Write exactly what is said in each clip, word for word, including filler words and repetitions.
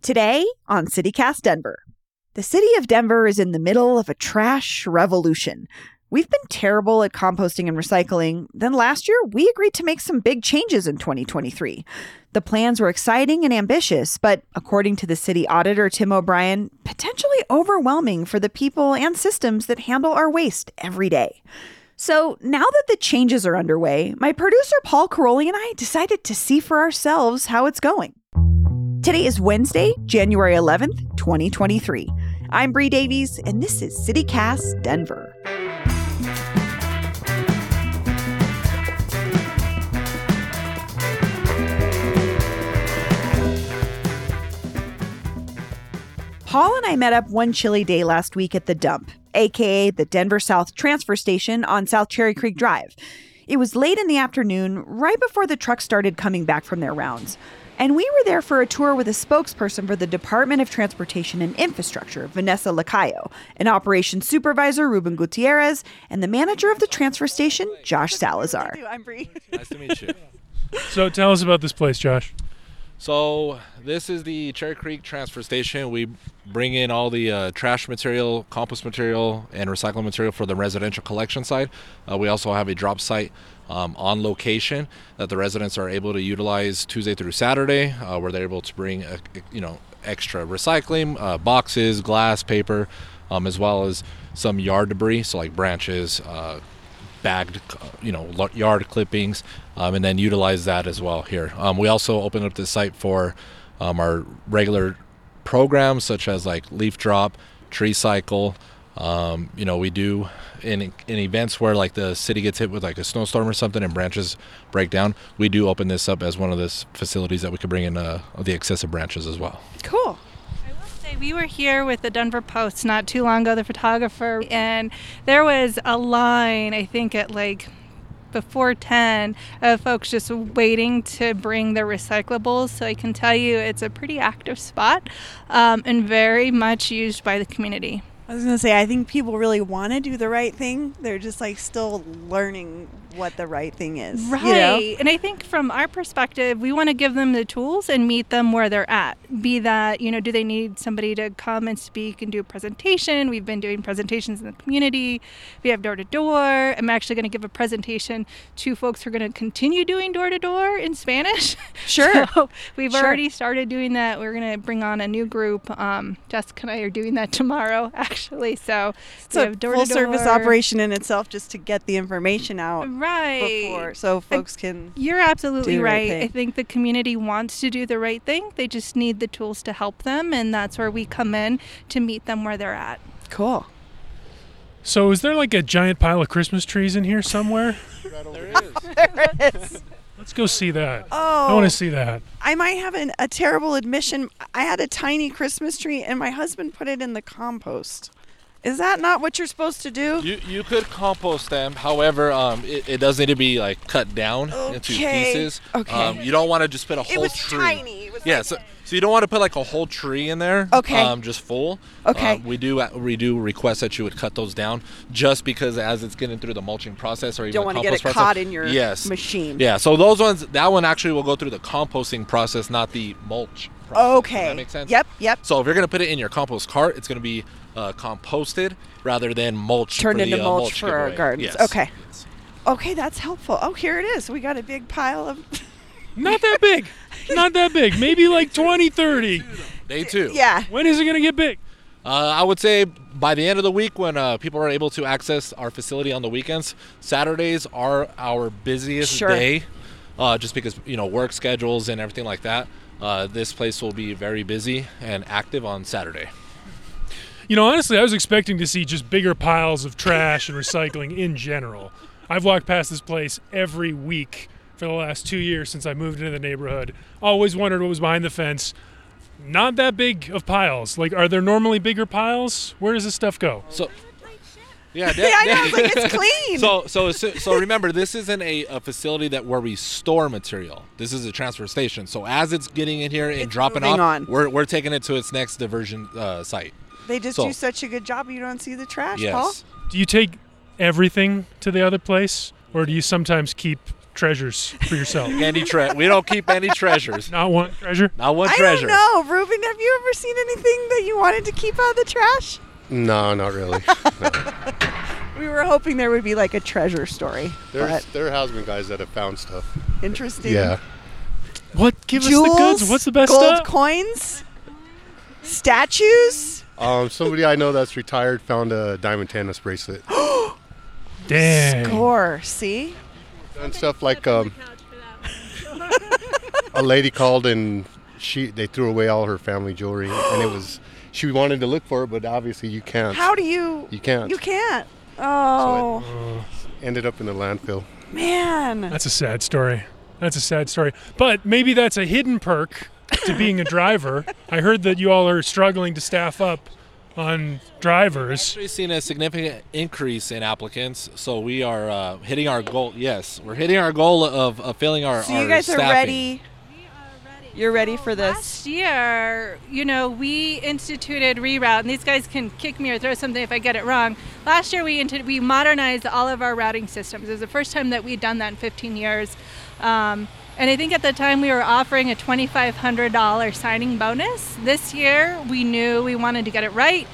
Today on CityCast Denver. The city of Denver is in the middle of a trash revolution. We've been terrible at composting and recycling. Then last year, we agreed to make some big changes in twenty twenty-three. The plans were exciting and ambitious, but according to the city auditor, Tim O'Brien, potentially overwhelming for the people and systems that handle our waste every day. So now that the changes are underway, my producer, Paul Caroli, and I decided to see for ourselves how it's going. Today is Wednesday, January eleventh, twenty twenty-three. I'm Bree Davies, and this is CityCast Denver. Paul and I met up one chilly day last week at the dump, a k a the Denver South Transfer Station on South Cherry Creek Drive. It was late in the afternoon, right before the trucks started coming back from their rounds. And we were there for a tour with a spokesperson for the Department of Transportation and Infrastructure, Vanessa Lacayo, an operations supervisor, Ruben Gutierrez, and the manager of the transfer station, Josh Salazar. I'm Bree. Nice to meet you. So tell us about this place, Josh. So this is the Cherry Creek Transfer Station. We bring in all the uh, trash material, compost material, and recycling material for the residential collection side. Uh, we also have a drop site um, on location that the residents are able to utilize Tuesday through Saturday, uh, where they're able to bring, uh, you know, extra recycling, uh, boxes, glass, paper, um, as well as some yard debris, so like branches, uh, bagged, you know, yard clippings, um, and then utilize that as well here. Um, we also open up this site for um, our regular programs such as like leaf drop, tree cycle. Um, you know, we do in in events where like the city gets hit with like a snowstorm or something and branches break down. We do open this up as one of those facilities that we could bring in uh, the excessive branches as well. Cool. We were here with the Denver Post not too long ago, the photographer, and there was a line, I think at like before ten, of folks just waiting to bring their recyclables. So I can tell you it's a pretty active spot um, and very much used by the community. I was going to say, I think people really want to do the right thing. They're just like still learning what the right thing is. Right. You know? And I think from our perspective, we want to give them the tools and meet them where they're at. Be that, you know, do they need somebody to come and speak and do a presentation? We've been doing presentations in the community. We have door to door. I'm actually going to give a presentation to folks who are going to continue doing door to door in Spanish. Sure. So we've sure. already started doing that. We're going to bring on a new group. Um, Jessica and I are doing that tomorrow, actually. Actually, so it's a full service operation in itself just to get the information out right before, so folks can. You're absolutely right. I think the community wants to do the right thing. They just need the tools to help them, and that's where we come in to meet them where they're at. Cool. So, is there like a giant pile of Christmas trees in here somewhere? There is. There is. Let's go see that. Oh, I want to see that. I might have an, a terrible admission. I had a tiny Christmas tree, and my husband put it in the compost. Is that not what you're supposed to do? You you could compost them. However, um, it, it does need to be like cut down okay. into pieces. Okay. Um, you don't want to just put a whole tree. It was tree. tiny. It was yeah. Like so, so you don't want to put like a whole tree in there. Okay. Um, just full. Okay. Um, we do we do request that you would cut those down, just because as it's getting through the mulching process or even don't want to get it process, caught in your yes. machine. Yeah. So those ones, that one actually will go through the composting process, not the mulch. Process. Okay. Does that make sense? Yep, yep. So if you're going to put it in your compost cart, it's going to be uh, composted rather than mulch. Turned into the, uh, mulch, mulch for our gardens. Yes. Okay. Yes. Okay, that's helpful. Oh, here it is. We got a big pile of... Not that big. Not that big. Maybe like twenty, thirty. Day two. Yeah. When is it going to get big? Uh, I would say by the end of the week when uh, people are able to access our facility on the weekends. Saturdays are our busiest sure. day uh, just because, you know, work schedules and everything like that. Uh, this place will be very busy and active on Saturday. You know, honestly, I was expecting to see just bigger piles of trash and recycling in general. I've walked past this place every week for the last two years since I moved into the neighborhood. Always wondered what was behind the fence. Not that big of piles. Like, are there normally bigger piles? Where does this stuff go? So, yeah, that, yeah, I know. It's like, it's clean. So, so, so remember, this isn't a, a facility that where we store material. This is a transfer station. So, as it's getting in here and it's dropping off, on. we're we're taking it to its next diversion uh, site. They just so, do such a good job. You don't see the trash, yes. Paul. Do you take everything to the other place, or do you sometimes keep treasures for yourself? Any tre- we don't keep any treasures. Not one treasure? Not one I treasure. I don't know. Ruben, have you ever seen anything that you wanted to keep out of the trash? No, not really. No. We were hoping there would be like a treasure story. There's, there has been guys that have found stuff. Interesting. Yeah. What? Give Jewels, us the goods. What's the best gold stuff? Gold coins? Statues? Um, somebody I know that's retired found a diamond tennis bracelet. Dang. Score. See? And stuff like um, a lady called and she they threw away all her family jewelry, and it was she wanted to look for it, but obviously you can't. How do you? You can't. You can't. Oh. So it ended up in the landfill. Man. That's a sad story. That's a sad story. But maybe that's a hidden perk to being a driver. I heard that you all are struggling to staff up on drivers. We've actually seen a significant increase in applicants, so we are uh, hitting our goal. Yes, we're hitting our goal of, of filling our staffing. So you guys staffing. are ready. We are ready. You're ready so for this. Last year, you know, we instituted reroute, and these guys can kick me or throw something if I get it wrong. Last year, we inter- we modernized all of our routing systems. It was the first time that we'd done that in fifteen years. Um, And I think at the time we were offering a twenty-five hundred dollars signing bonus. This year, we knew we wanted to get it right.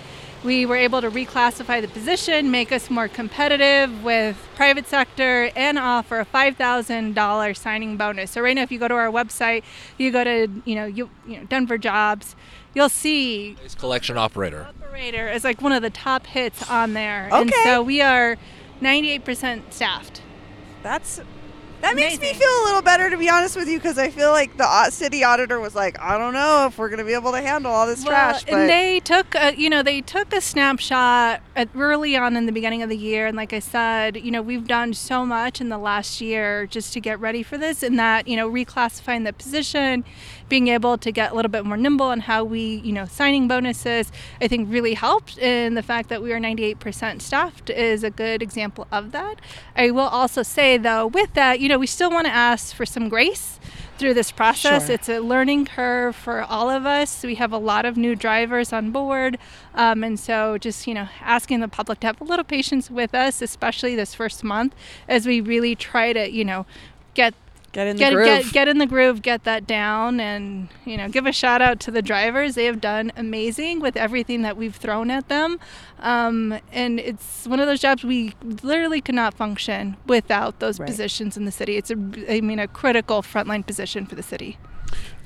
We were able to reclassify the position, make us more competitive with private sector, and offer a five thousand dollars signing bonus. So right now, if you go to our website, you go to you know you, you know Denver Jobs, you'll see collection operator. Operator is like one of the top hits on there. Okay. And so we are ninety-eight percent staffed. That's. That Amazing. Makes me feel a little better, to be honest with you, because I feel like the city auditor was like, I don't know if we're going to be able to handle all this well, trash. But. And they took, a, you know, they took a snapshot at early on in the beginning of the year. And like I said, you know, we've done so much in the last year just to get ready for this, and that, you know, reclassifying the position, being able to get a little bit more nimble on how we, you know, signing bonuses, I think really helped. And the fact that we are ninety-eight percent staffed is a good example of that. I will also say, though, with that, you know, we still want to ask for some grace through this process. Sure. It's a learning curve for all of us. We have a lot of new drivers on board. Um, and so just, you know, asking the public to have a little patience with us, especially this first month, as we really try to, you know, get Get in the get, groove. Get, get in the groove, get that down, and, you know, give a shout out to the drivers. They have done amazing with everything that we've thrown at them. Um, and it's one of those jobs we literally could not function without those right. positions in the city. It's, a, I mean, a critical frontline position for the city.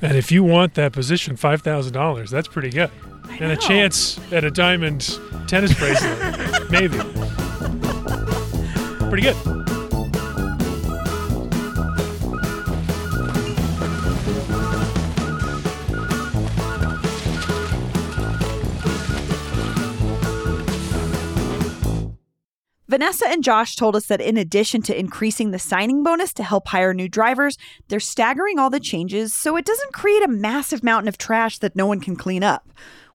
And if you want that position, five thousand dollars, that's pretty good. I and know. A chance at a diamond tennis bracelet, maybe. Pretty good. Vanessa and Josh told us that in addition to increasing the signing bonus to help hire new drivers, they're staggering all the changes so it doesn't create a massive mountain of trash that no one can clean up.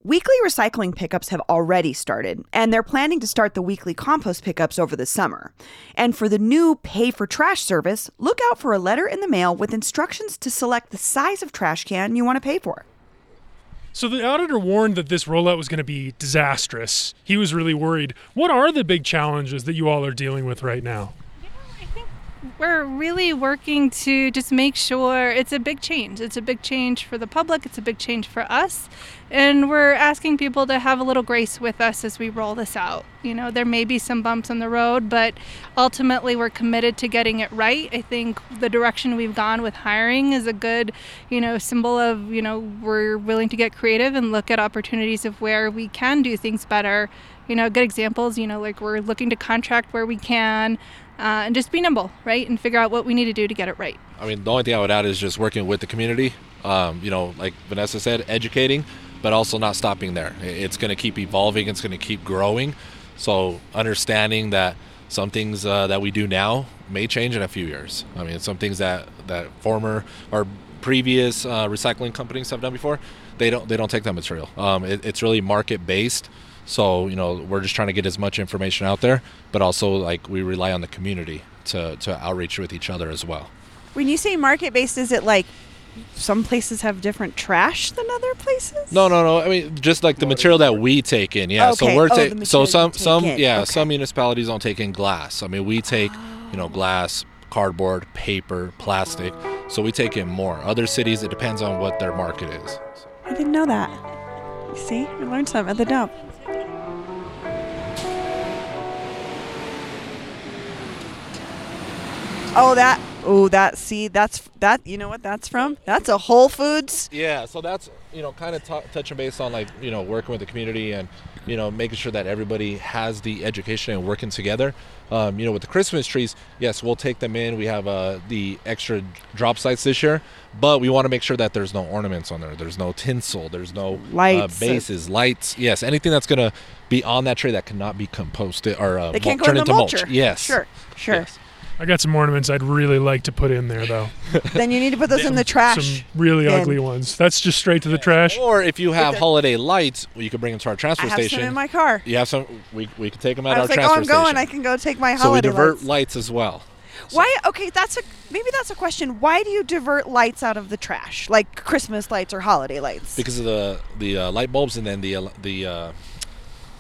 Weekly recycling pickups have already started, and they're planning to start the weekly compost pickups over the summer. And for the new Pay for Trash service, look out for a letter in the mail with instructions to select the size of trash can you want to pay for. So the auditor warned that this rollout was going to be disastrous. He was really worried. What are the big challenges that you all are dealing with right now? You know, I think we're really working to just make sure it's a big change. It's a big change for the public. It's a big change for us. And we're asking people to have a little grace with us as we roll this out. You know, there may be some bumps on the road, but ultimately we're committed to getting it right. I think the direction we've gone with hiring is a good, you know, symbol of, you know, we're willing to get creative and look at opportunities of where we can do things better. You know, good examples, you know, like we're looking to contract where we can uh, and just be nimble, right? And figure out what we need to do to get it right. I mean, the only thing I would add is just working with the community. Um, you know, like Vanessa said, educating, but also not stopping there. It's going to keep evolving. It's going to keep growing. So understanding that some things uh, that we do now may change in a few years. I mean, some things that, that former or previous uh, recycling companies have done before, they don't they don't take that material. Um, it, it's really market based. So, you know, we're just trying to get as much information out there, but also, like, we rely on the community to, to outreach with each other as well. When you say market-based, is it like some places have different trash than other places? No, no, no. I mean, just like the material that we take in. Yeah. Okay. So we're ta- oh, so some some in. yeah, okay. Some municipalities don't take in glass. I mean, we take, oh. you know, glass, cardboard, paper, plastic. So we take in more. Other cities, it depends on what their market is. I didn't know that. See, I learned something at the dump. Oh, that, oh, that, see, that's, that, you know what that's from? That's a Whole Foods. Yeah, so that's, you know, kind of t- touching base on, like, you know, working with the community and, you know, making sure that everybody has the education and working together. Um, you know, with the Christmas trees, yes, we'll take them in. We have uh, the extra drop sites this year, but we want to make sure that there's no ornaments on there. There's no tinsel. There's no lights, uh, bases, lights. Yes, anything that's going to be on that tree that cannot be composted or uh, mul- turn into mulch. mulch. Yes. Sure, sure. Yes. I got some ornaments I'd really like to put in there, though. Then you need to put those in the trash. Some really bin. Ugly ones. That's just straight to the trash. Or if you have holiday lights, well, you can bring them to our transfer station. I have station. some in my car. You have some? We we can take them at our like, transfer station. I was like, oh, I'm station. going. I can go take my holiday lights. So we divert lights, lights as well. So. Why? Okay, that's a maybe that's a question. Why do you divert lights out of the trash, like Christmas lights or holiday lights? Because of the, the uh, light bulbs and then the... Uh, the uh,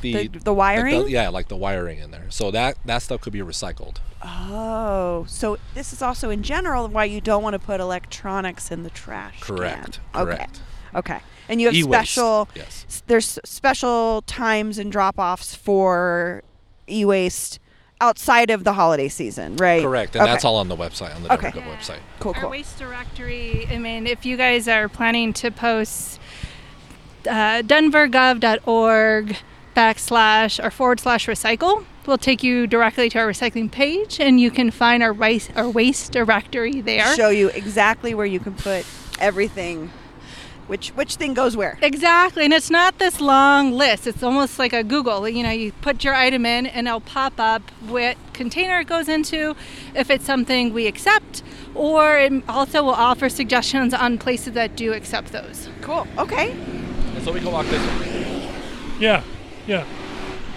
The, the, the wiring? Like the, yeah, like the wiring in there. So that, that stuff could be recycled. Oh, so this is also in general why you don't want to put electronics in the trash. Correct. Can. Correct. Okay. Okay. And you have e-waste. special, yes. There's special times and drop-offs for e-waste outside of the holiday season, right? Correct. And okay. that's all on the website, on the okay. DenverGov yeah. website. Cool, cool. Our waste directory, I mean, if you guys are planning to post uh, DenverGov dot org backslash or forward slash recycle will take you directly to our recycling page, and you can find our waste, our waste directory there. Show you exactly where you can put everything, which which thing goes where. Exactly, and it's not this long list. It's almost like a Google. You know, you put your item in, and it'll pop up what container it goes into, if it's something we accept, or it also will offer suggestions on places that do accept those. Cool, okay. So we can walk this way. Yeah. Yeah.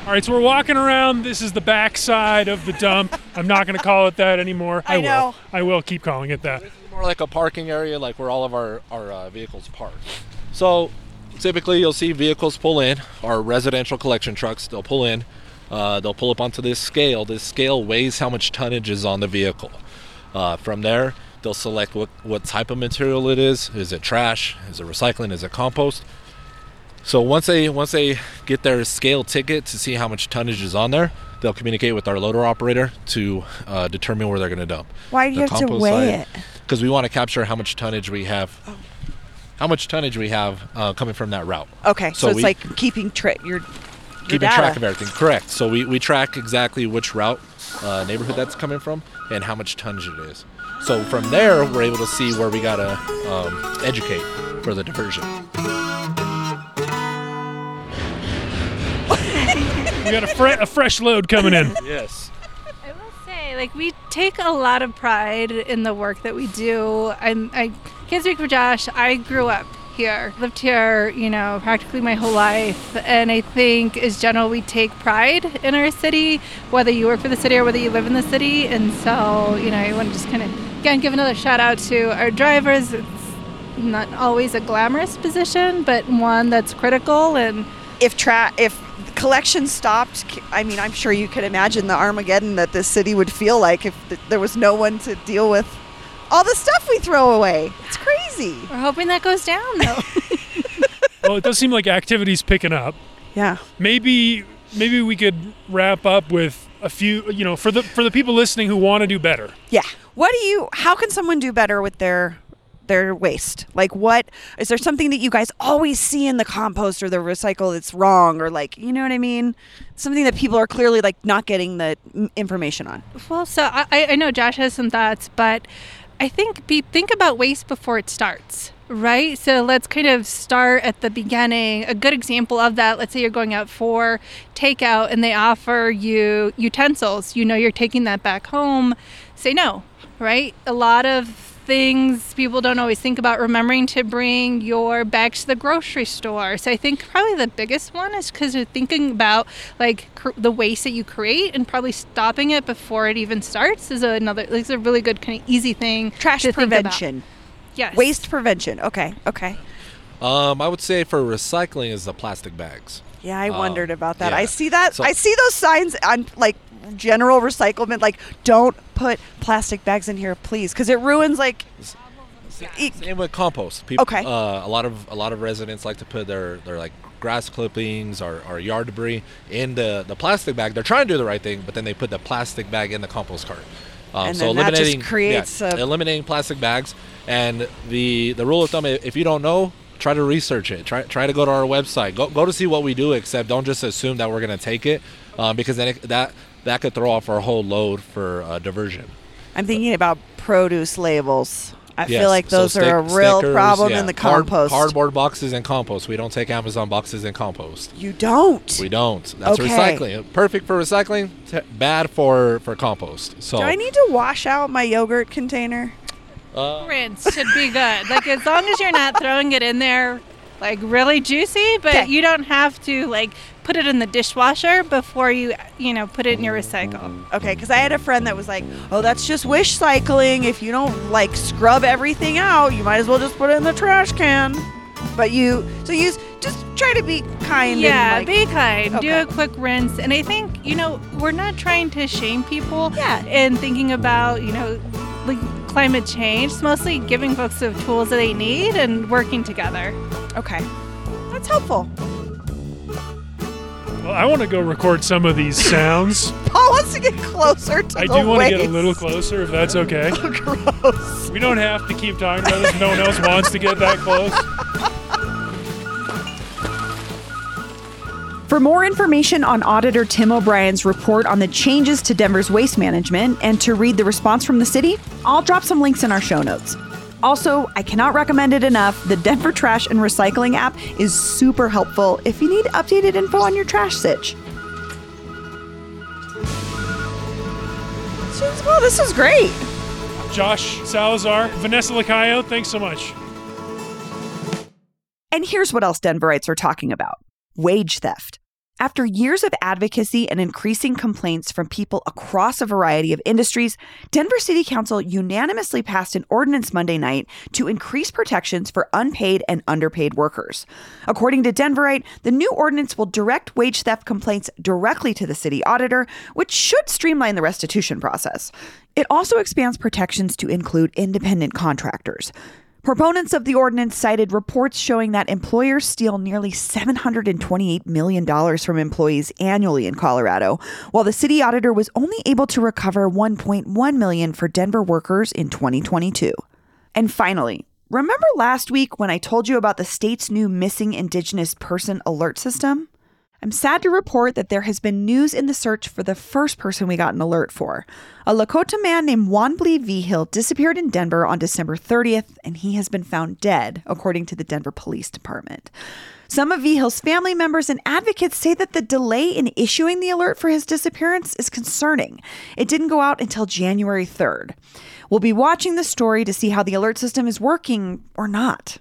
All right, so we're walking around. This is the backside of the dump. I'm not going to call it that anymore. I, I know. will. I will keep calling it that. This is more like a parking area, like where all of our, our uh, vehicles park. So typically you'll see vehicles pull in, our residential collection trucks, they'll pull in. Uh, they'll pull up onto this scale. This scale weighs how much tonnage is on the vehicle. Uh, from there, they'll select what, what type of material it is. Is it trash? Is it recycling? Is it compost? So once they once they get their scale ticket to see how much tonnage is on there, they'll communicate with our loader operator to uh, determine where they're going to dump. Why do you have to weigh it? Because we want to capture how much tonnage we have, oh. how much tonnage we have uh, coming from that route. Okay, so, so it's we, like keeping track your, your keeping data. track of everything. Correct. So we, we track exactly which route, uh, neighborhood that's coming from, and how much tonnage it is. So from there, we're able to see where we got to um, educate for the diversion. We got a, fre- a fresh load coming in. Yes. I will say, like, we take a lot of pride in the work that we do. I'm, I can't speak for Josh. I grew up here, lived here, you know, practically my whole life. And I think, as general, we take pride in our city, whether you work for the city or whether you live in the city. And so, you know, I want to just kind of, again, give another shout out to our drivers. It's not always a glamorous position, but one that's critical. And if tra- if collection stopped, I mean, I'm sure you could imagine the Armageddon that this city would feel like if th- there was no one to deal with all the stuff we throw away. It's crazy. We're hoping that goes down, though. Well, it does seem like activity's picking up. Yeah. Maybe maybe we could wrap up with a few, you know, for the for the people listening who want to do better. Yeah. What do you, how can someone do better with their their waste? Like, what is there something that you guys always see in the compost or the recycle that's wrong, or, like, you know what I mean, something that people are clearly, like, not getting the information on? Well, so I, I know Josh has some thoughts, but I think be, think about waste before it starts. Right. So let's kind of start at the beginning. A good example of that, let's say you're going out for takeout and they offer you utensils. You know you're taking that back home. Say no, right? A lot of things people don't always think about remembering to bring your bags to the grocery store. So I think probably the biggest one is because you're thinking about like cr- the waste that you create and probably stopping it before it even starts is another, like, it's a really good kind of easy thing. Trash to prevention. Think about. Yes. Waste prevention. Okay. Okay. Um, I would say for recycling is the plastic bags. Yeah, I um, wondered about that. Yeah. I see that. So, I see those signs on like general recyclement, like don't put plastic bags in here, please, because it ruins like. Same, same with compost. People, okay. Uh, a lot of a lot of residents like to put their, their like grass clippings or, or yard debris in the, the plastic bag. They're trying to do the right thing, but then they put the plastic bag in the compost cart. Um, and so then eliminating, that just creates yeah, a... eliminating plastic bags. And the, the rule of thumb, if you don't know, try to research it. Try try to go to our website. Go go to see what we do, except don't just assume that we're going to take it um, because then it, that, that could throw off our whole load for uh, diversion. I'm thinking but, about produce labels. I yes, feel like those so stick, are a real stickers, problem yeah. in the compost. Card, cardboard boxes and compost. We don't take Amazon boxes and compost. You don't? We don't. That's okay. Recycling. Perfect for recycling, t- bad for, for compost. So do I need to wash out my yogurt container? Uh, Rinse should be good. Like, as long as you're not throwing it in there, like, really juicy, but okay. You don't have to, like, put it in the dishwasher before you, you know, put it in your recycle. Okay, because I had a friend that was like, oh, that's just wish cycling. If you don't, like, scrub everything out, you might as well just put it in the trash can. But you, so you just try to be kind. Yeah, and like, be kind. Okay. Do a quick rinse. And I think, you know, we're not trying to shame people. Yeah. And thinking about, you know, like, climate change. It's mostly giving folks the tools that they need and working together. Okay. That's helpful. Well, I want to go record some of these sounds. Paul wants to get closer to I the I do want waste. to get a little closer, if that's okay. So gross. We don't have to keep talking about this. No one else wants to get that close. For more information on Auditor Tim O'Brien's report on the changes to Denver's waste management and to read the response from the city, I'll drop some links in our show notes. Also, I cannot recommend it enough. The Denver Trash and Recycling app is super helpful if you need updated info on your trash sitch. Well, this is great. Josh Salazar, Vanessa Lacayo, thanks so much. And here's what else Denverites are talking about. Wage theft. After years of advocacy and increasing complaints from people across a variety of industries, Denver City Council unanimously passed an ordinance Monday night to increase protections for unpaid and underpaid workers. According to Denverite, the new ordinance will direct wage theft complaints directly to the city auditor, which should streamline the restitution process. It also expands protections to include independent contractors. Proponents of the ordinance cited reports showing that employers steal nearly seven hundred twenty-eight million dollars from employees annually in Colorado, while the city auditor was only able to recover one point one million dollars for Denver workers in twenty twenty-two. And finally, remember last week when I told you about the state's new Missing Indigenous Person Alert System? I'm sad to report that there has been news in the search for the first person we got an alert for. A Lakota man named Wanbli Vigil disappeared in Denver on December thirtieth, and he has been found dead, according to the Denver Police Department. Some of Vigil's family members and advocates say that the delay in issuing the alert for his disappearance is concerning. It didn't go out until January third. We'll be watching the story to see how the alert system is working or not.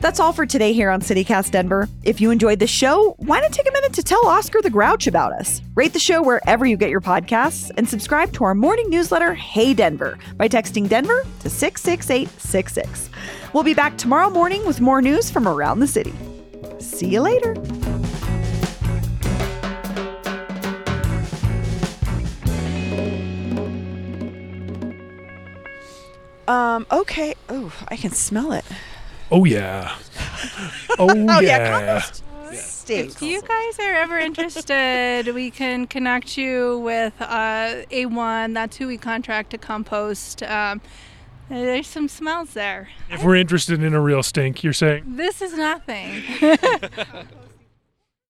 That's all for today here on CityCast Denver. If you enjoyed the show, why not take a minute to tell Oscar the Grouch about us? Rate the show wherever you get your podcasts and subscribe to our morning newsletter, Hey Denver, by texting Denver to six six eight six six. We'll be back tomorrow morning with more news from around the city. See you later. Um, okay. Oh, I can smell it. Oh, yeah. Oh, oh yeah. yeah compost yeah. stinks. If you guys are ever interested, we can connect you with uh, A one. That's who we contract to compost. Um, there's some smells there. If we're interested in a real stink, you're saying? This is nothing.